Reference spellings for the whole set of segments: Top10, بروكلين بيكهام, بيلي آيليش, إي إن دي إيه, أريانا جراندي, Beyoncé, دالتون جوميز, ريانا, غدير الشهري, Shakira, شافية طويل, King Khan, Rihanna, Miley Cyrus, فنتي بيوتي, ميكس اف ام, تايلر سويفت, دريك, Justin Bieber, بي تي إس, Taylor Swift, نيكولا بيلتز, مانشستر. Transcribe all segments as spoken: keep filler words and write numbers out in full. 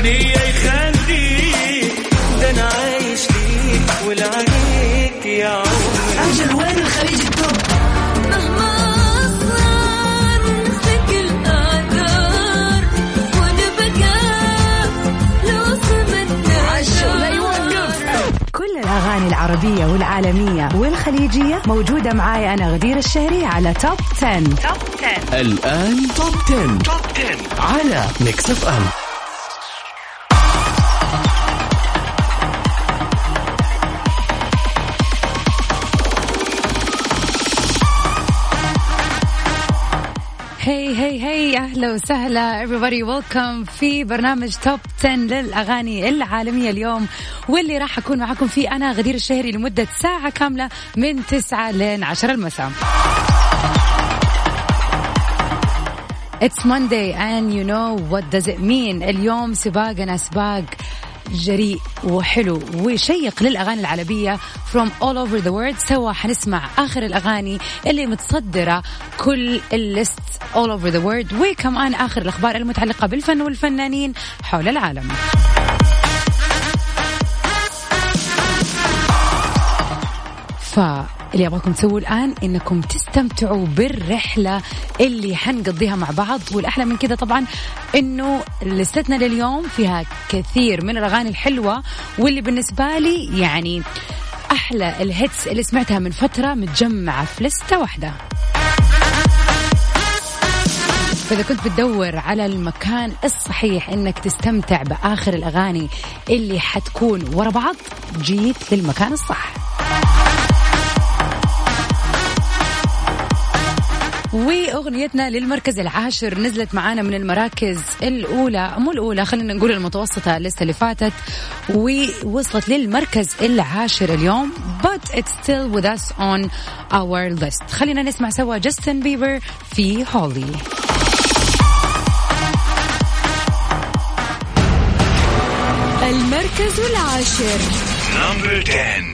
وليه يخليك ده انا عايش ليك ولا عليك يا عمري. اجل وين الخليج الطب مهما اصغر نمسك الاثار ونبقى لو سمنا عشو لا يوقف. كل الاغاني العربيه والعالميه والخليجيه موجوده معايا انا غدير الشهري على توب عشرة. توب عشرة الان. توب عشرة. توب عشرة على ميكس اف ام. هاي هاي هاي أهلا وسهلا everybody welcome في برنامج توب عشرة للأغاني العالمية اليوم، واللي راح أكون معكم فيه أنا غدير الشهري لمدة ساعة كاملة من تسعة لين عشرة المساء. It's Monday and you know what does it mean. اليوم سباقنا سباق جريء وحلو وشيق للأغاني العربية from all over the world. سوا حنسمع آخر الأغاني اللي متصدرة كل الليست all over the world، وكمان آخر الأخبار المتعلقة بالفن والفنانين حول العالم. فاللي أبغاكم تسووا الآن إنكم تستمتعوا بالرحلة اللي حنقضيها مع بعض، والأحلى من كده طبعا إنه لستنا لليوم فيها كثير من الأغاني الحلوة، واللي بالنسبة لي يعني أحلى الهيتس اللي سمعتها من فترة متجمعة في لستة واحدة. فإذا كنت بتدور على المكان الصحيح إنك تستمتع بآخر الأغاني اللي حتكون ورا بعض، جيت للمكان الصح. وأغنيتنا للمركز العاشر نزلت معانا من المراكز الأولى، مو الأولى خلينا نقول المتوسطة لسه اللي فاتت، ووصلت للمركز العاشر اليوم but it's still with us on our list. خلينا نسمع سوا جاستن بيبر في هولي. المركز العاشر نمبر عشرة.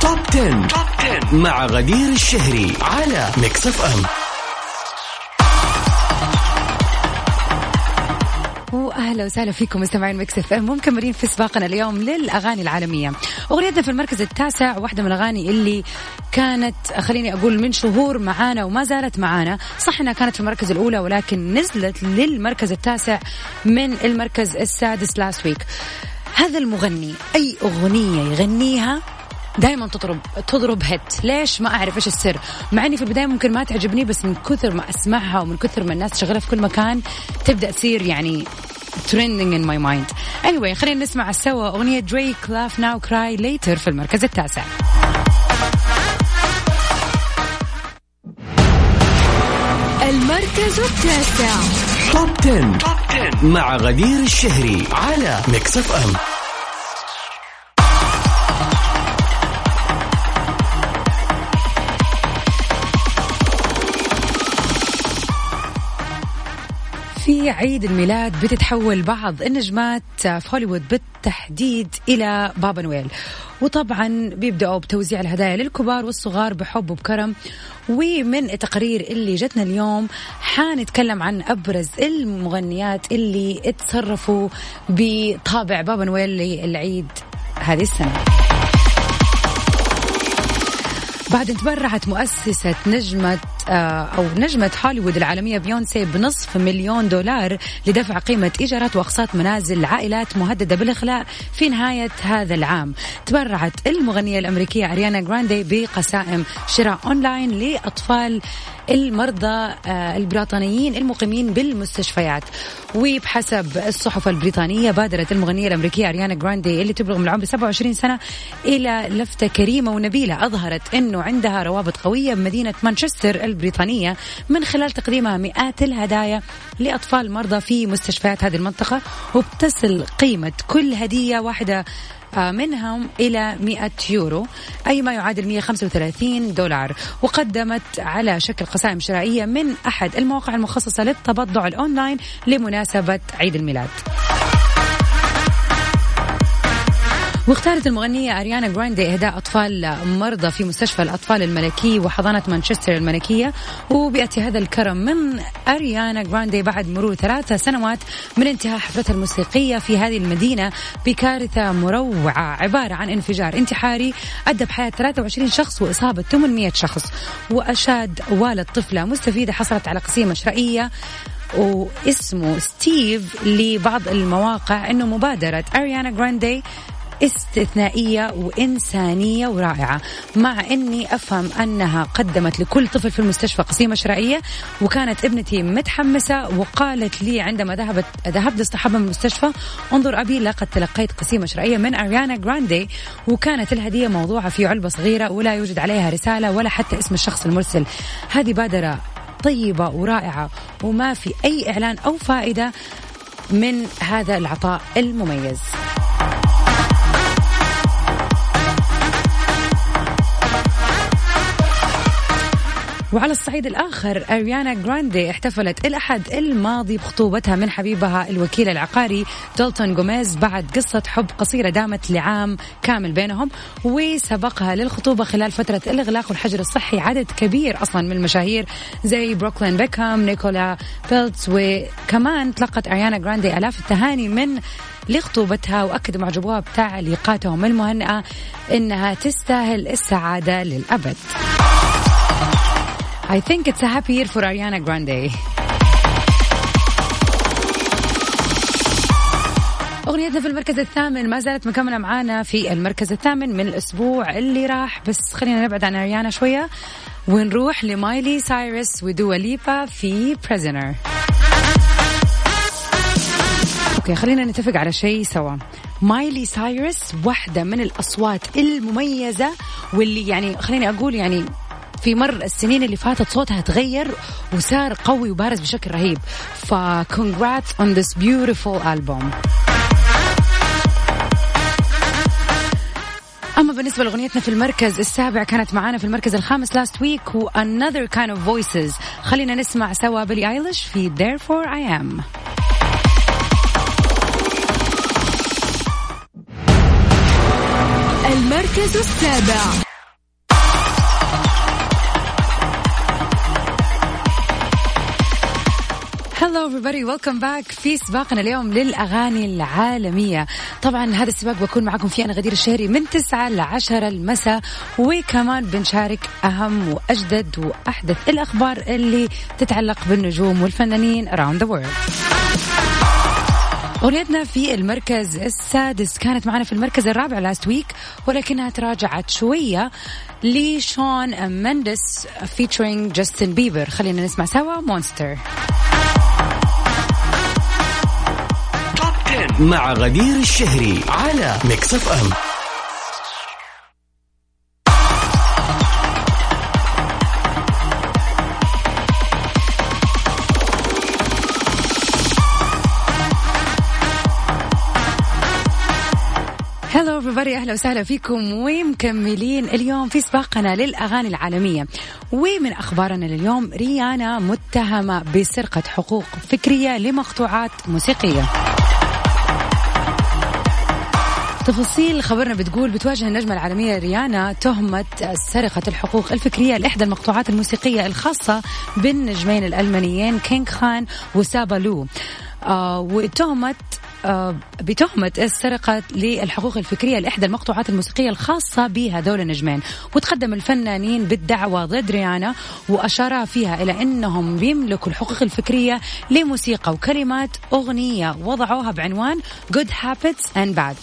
توب عشرة. توب عشرة مع غدير الشهري على ميكس اف ام. أهلا وسهلا فيكم مستمعين ميكس اف ام، مكملين في سباقنا اليوم للأغاني العالمية. أغنيتنا في المركز التاسع واحدة من الأغاني اللي كانت خليني أقول من شهور معانا وما زالت معانا، صح أنها كانت في المركز الأولى ولكن نزلت للمركز التاسع من المركز السادس لاست ويك. هذا المغني أي أغنية يغنيها دايما تضرب تضرب هيت، ليش ما أعرف إيش السر، مع إني في البداية ممكن ما تعجبني، بس من كثر ما أسمعها ومن كثر ما الناس شغالة في كل مكان تبدأ تصير يعني trending in my mind. anyway خلينا نسمع سوا أغنية دريك Laugh Now Cry Later في المركز التاسع. المركز التاسع توب عشرة. توب عشرة مع غدير الشهري على ميكس اف ام. في عيد الميلاد بتتحول بعض النجمات في هوليوود بالتحديد إلى بابا نويل، وطبعا بيبدأوا بتوزيع الهدايا للكبار والصغار بحب وبكرم. ومن التقارير اللي جتنا اليوم حنتكلم عن أبرز المغنيات اللي اتصرفوا بطابع بابا نويل للعيد هذه السنة. بعد ان تبرعت مؤسسة نجمة أو نجمة هوليوود العالمية بيونسي بنصف مليون دولار لدفع قيمة إيجارات وأقساط منازل لعائلات مهددة بالإخلاء في نهاية هذا العام، تبرعت المغنية الأمريكية أريانا جراندي بقسائم شراء أونلاين لأطفال المرضى البريطانيين المقيمين بالمستشفيات. وبحسب الصحف البريطانية بادرت المغنية الأمريكية أريانا جراندي اللي تبلغ من العمر سبعة وعشرين سنة إلى لفتة كريمة ونبيلة أظهرت أنه عندها روابط قوية بمدينة مانشستر البريطانية من خلال تقديمها مئات الهدايا لأطفال مرضى في مستشفيات هذه المنطقة، وبتصل قيمة كل هدية واحدة منهم إلى مئة يورو أي ما يعادل مئة وخمسة وثلاثين دولار. وقدمت على شكل قسائم شرائية من أحد المواقع المخصصة للتبضع الأونلاين لمناسبة عيد الميلاد. واختارت المغنية أريانا جراندي إهداء أطفال مرضى في مستشفى الأطفال الملكي وحضانة مانشستر الملكية. وبيأتي هذا الكرم من أريانا جراندي بعد مرور ثلاثة سنوات من انتهاء حفلتها الموسيقية في هذه المدينة بكارثة مروعة عبارة عن انفجار انتحاري أدى بحياة ثلاثة وعشرين شخص وإصابة ثمانمائة شخص. وأشاد والد طفلة مستفيدة حصلت على قسيمة شرائية واسمه ستيف لبعض المواقع أنه مبادرة أريانا جراندي استثنائية وإنسانية ورائعة، مع أني أفهم أنها قدمت لكل طفل في المستشفى قسيمة شرائية. وكانت ابنتي متحمسة وقالت لي عندما ذهبت ذهبت لاصطحابها من المستشفى، انظر أبي لقد تلقيت قسيمة شرائية من أريانا جراندي، وكانت الهدية موضوعة في علبة صغيرة ولا يوجد عليها رسالة ولا حتى اسم الشخص المرسل. هذه بادرة طيبة ورائعة وما في أي إعلان أو فائدة من هذا العطاء المميز. وعلى الصعيد الآخر، أريانا جراندي احتفلت الأحد الماضي بخطوبتها من حبيبها الوكيل العقاري دالتون جوميز بعد قصة حب قصيرة دامت لعام كامل بينهم، وسبقها للخطوبة خلال فترة الإغلاق والحجر الصحي عدد كبير أصلا من المشاهير زي بروكلين بيكهام، نيكولا بيلتز. وكمان تلقت أريانا جراندي آلاف التهاني من لخطوبتها وأكدوا معجبوها بتعليقاتهم المهنئة إنها تستاهل السعادة للأبد. I think it's a happy year for Ariana Grande. أغنيتنا في المركز الثامن ما زالت مكملة معانا في المركز الثامن من الأسبوع اللي راح، بس خلينا نبعد عن أريانا شوية ونروح لمايلي سايرس ودوا ليبا في Prisoner. أوكي خلينا نتفق على شيء سوا، مايلي سايرس واحدة من الأصوات المميزة واللي يعني خليني أقول يعني في مر السنين اللي فاتت صوتها تغير وصار قوي وبارز بشكل رهيب. فcongrats on this beautiful album. أما بالنسبة لأغنيتنا في المركز السابع كانت معانا في المركز الخامس last week و another kind of voices. خلينا نسمع سوا بيلي آيليش في Therefore I Am. المركز السابع. Hello everybody, welcome back في سباقنا اليوم للأغاني العالمية. طبعا هذا السباق بكون معكم فيه أنا غدير الشهري من تسعة لعشرة المساء، وكمان بنشارك أهم وأجدد وأحدث الأخبار اللي تتعلق بالنجوم والفنانين around the world. أغنيتنا في المركز السادس كانت معنا في المركز الرابع لاست ويك، ولكنها تراجعت شوية لشون مندس featuring جاستن بيبر. خلينا نسمع سوا مونستر مع غدير الشهري على ميكس اف ام. هلو بري، أهلا وسهلا فيكم ومكملين اليوم في سباقنا للأغاني العالمية. ومن أخبارنا لليوم، ريانا متهمة بسرقة حقوق فكرية لمقطوعات موسيقية. تفاصيل خبرنا بتقول بتواجه النجمة العالمية ريانا تهمة سرقة الحقوق الفكرية لإحدى المقطوعات الموسيقية الخاصة بالنجمين الألمانيين كينغ خان وسابالو، آه وتهمة آه بتهمة السرقة للحقوق الفكرية لإحدى المقطوعات الموسيقية الخاصة بهذول النجمين. وتقدم الفنانين بالدعوى ضد ريانا وأشار فيها إلى أنهم بيملكوا الحقوق الفكرية لموسيقى وكلمات أغنية وضعوها بعنوان Good Habits and Bad.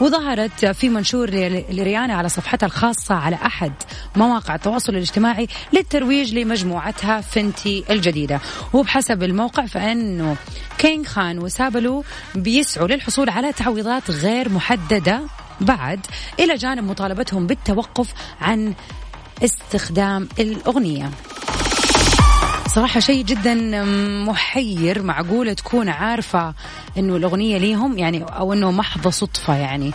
وظهرت في منشور لريانا على صفحتها الخاصة على أحد مواقع التواصل الاجتماعي للترويج لمجموعتها فنتي الجديدة. وبحسب الموقع فإنه كينغ خان وسابلو بيسعوا للحصول على تعويضات غير محددة بعد، إلى جانب مطالبتهم بالتوقف عن استخدام الأغنية. صراحة شيء جدا محير، معقولة تكون عارفة إنه الأغنية ليهم يعني، أو إنه محض صدفة يعني،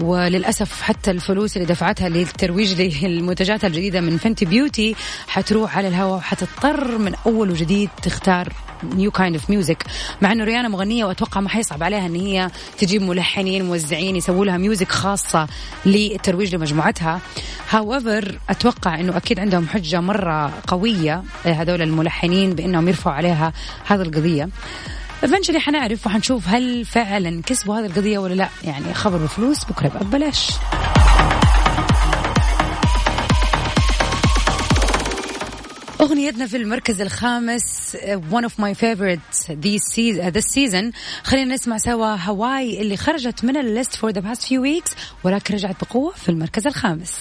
وللأسف حتى الفلوس اللي دفعتها للترويج للمنتجات الجديدة من فنتي بيوتي حتروح على الهواء وحتضطر من أول وجديد تختار new kind of music. مع أنه ريانا مغنية وأتوقع ما حيصعب عليها أن هي تجيب ملحنين موزعين يسووا لها ميوزك خاصة للترويج لمجموعتها. however أتوقع أنه أكيد عندهم حجة مرة قوية هذول الملحنين بأنهم يرفعوا عليها هذا القضية. eventually حنعرف وحنشوف هل فعلا كسبوا هذه القضية ولا لا. يعني خبر بفلوس بكرة بقى ببلاش. أغنيتنا في المركز الخامس one of my favorites this season, this season. خلينا نسمع سوا هواي اللي خرجت من الليست for the past few weeks ولكن رجعت بقوة في المركز الخامس.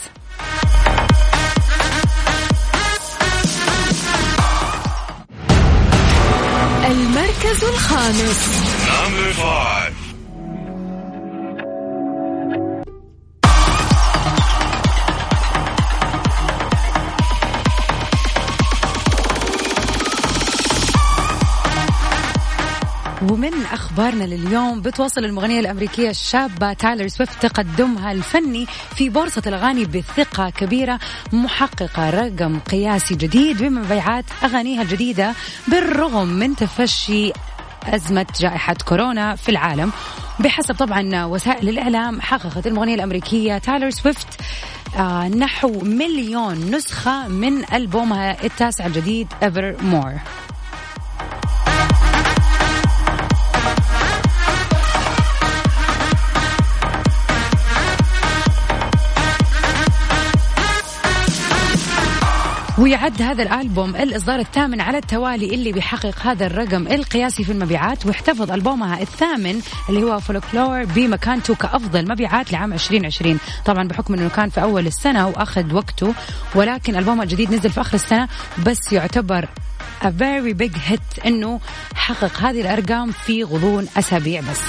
المركز الخامس. ومن أخبارنا لليوم، بتواصل المغنية الأمريكية الشابة تايلر سويفت تقدمها الفني في بورصة الأغاني بثقة كبيرة، محققة رقم قياسي جديد بمبيعات أغانيها الجديدة بالرغم من تفشي أزمة جائحة كورونا في العالم. بحسب طبعا وسائل الإعلام، حققت المغنية الأمريكية تايلر سويفت آه نحو مليون نسخة من ألبومها التاسع الجديد Evermore. ويعد هذا الألبوم الإصدار الثامن على التوالي اللي بيحقق هذا الرقم القياسي في المبيعات، واحتفظ ألبومها الثامن اللي هو فولكلور بمكانته كأفضل مبيعات لعام عشرين عشرين، طبعا بحكم أنه كان في أول السنة وأخذ وقته، ولكن ألبومها الجديد نزل في آخر السنة، بس يعتبر a very big hit أنه حقق هذه الأرقام في غضون أسابيع بس.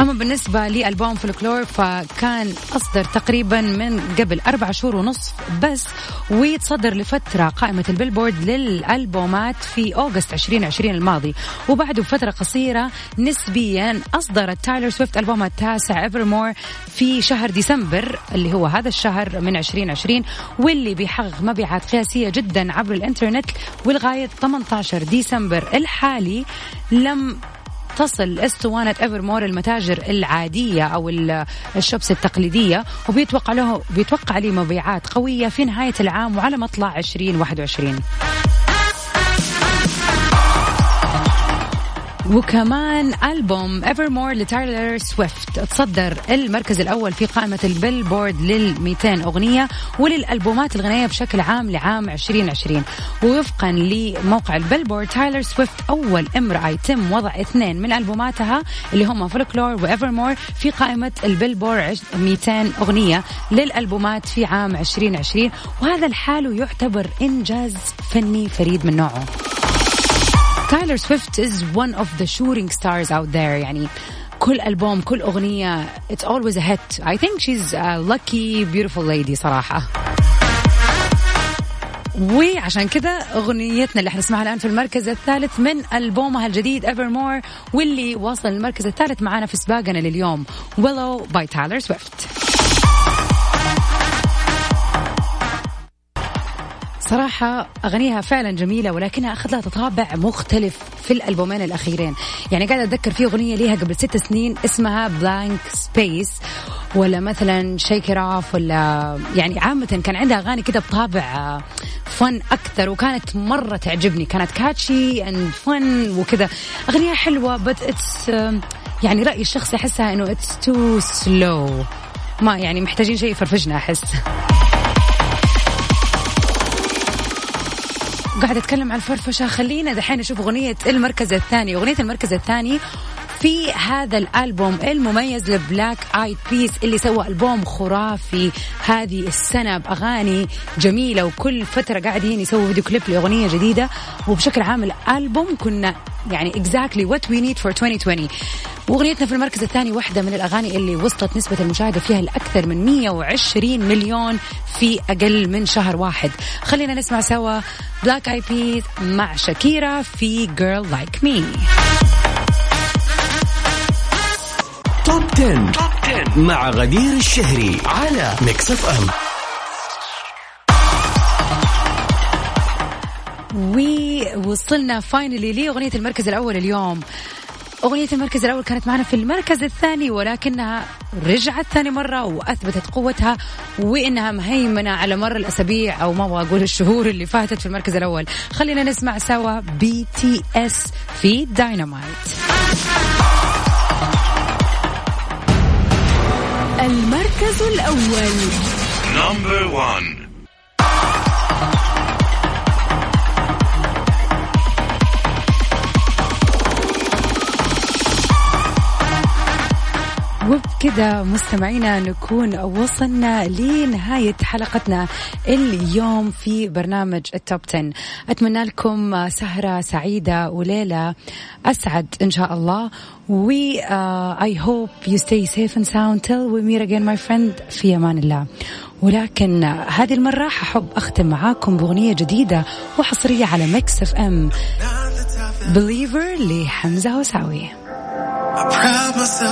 أما بالنسبة لألبوم فولكلور فكان أصدر تقريبا من قبل أربع شهور ونصف بس، ويتصدر لفترة قائمة البيلبورد للألبومات في أوغست عشرين عشرين الماضي. وبعده بفترة قصيرة نسبيا أصدرت تايلر سويفت ألبومها التاسع Evermore في شهر ديسمبر اللي هو هذا الشهر من عشرين عشرين، واللي بيحقق مبيعات قياسية جدا عبر الإنترنت، ولغاية ثمانية عشر ديسمبر الحالي لم تصل اسطوانة إيفرمور المتاجر العادية أو الشوبس التقليدية، وبيتوقع له بيتوقع لي مبيعات قوية في نهاية العام وعلى مطلع عشرين واحد وعشرين. وكمان ألبوم Evermore لتايلر سويفت تصدر المركز الأول في قائمة البيلبورد للميتين أغنية وللألبومات الغنائية بشكل عام لعام عشرين عشرين. ووفقا لموقع البيلبورد، تايلر سويفت أول امرأة يتم وضع اثنين من ألبوماتها اللي هما فولكلور وإيفرمور في قائمة البيلبورد مئتين أغنية للألبومات في عام عشرين عشرين، وهذا الحال يعتبر إنجاز فني فريد من نوعه. تايلر سويفت is one of the shooting stars out there. يعني كل ألبوم كل أغنية it's always a hit. I think she's a lucky beautiful lady صراحة. وعشان كده أغنيتنا اللي حنسمعها الآن في المركز الثالث من ألبومها الجديد Evermore، واللي وصل المركز الثالث معنا في سباقنا لليوم، Willow by Taylor Swift. صراحة أغنيها فعلا جميلة، ولكنها أخذ لها تطابع مختلف في الألبومين الأخيرين. يعني قاعدة أتذكر في أغنية ليها قبل ست سنين اسمها Blank Space، ولا مثلا Shake It Off، ولا يعني عامة كان عندها أغاني كده بطابع فن أكثر، وكانت مرة تعجبني، كانت كاتشي and fun وكده، أغنية حلوة but it's يعني رأيي الشخصي أحسها إنه it's too slow، ما يعني محتاجين شيء يفرفشنا أحس. قاعد أتكلم عن الفرفشة، خلينا دحين نشوف أغنية المركز الثاني. أغنية المركز الثاني في هذا الألبوم المميز لبلاك آيد بيس اللي سوى ألبوم خرافي هذه السنة بأغاني جميلة، وكل فترة قاعدين يسووا فيديو كليب لأغنية جديدة، وبشكل عام الألبوم كنا يعني exactly what we need for twenty twenty. وأغنيتنا في المركز الثاني واحدة من الأغاني اللي وصلت نسبة المشاهدة فيها لأكثر من مئة وعشرين مليون في أقل من شهر واحد. خلينا نسمع سوا Black Eyed Peas مع شاكيرا في Girl Like Me. توب عشرة. توب عشرة مع غدير الشهري على ميكس اف ام. ووصلنا فاينلي لأغنية المركز الأول اليوم. أغنية المركز الأول كانت معنا في المركز الثاني، ولكنها رجعت ثاني مرة وأثبتت قوتها وإنها مهيمنة على مر الأسابيع أو ما أبغى أقول الشهور اللي فاتت في المركز الأول. خلينا نسمع سوا بي تي إس في داينامايت. المركز الأول نمبر واحد. وبكذا مستمعينا نكون وصلنا لنهاية حلقتنا اليوم في برنامج التوب عشرة. أتمنى لكم سهرة سعيدة وليلة أسعد إن شاء الله. We, uh, I hope you stay safe and sound till we meet again my friend. في أمان الله. ولكن هذه المرة ححب أختم معاكم بأغنية جديدة وحصرية على ميكس اف ام، Believer لحمزة وساوي. I proud myself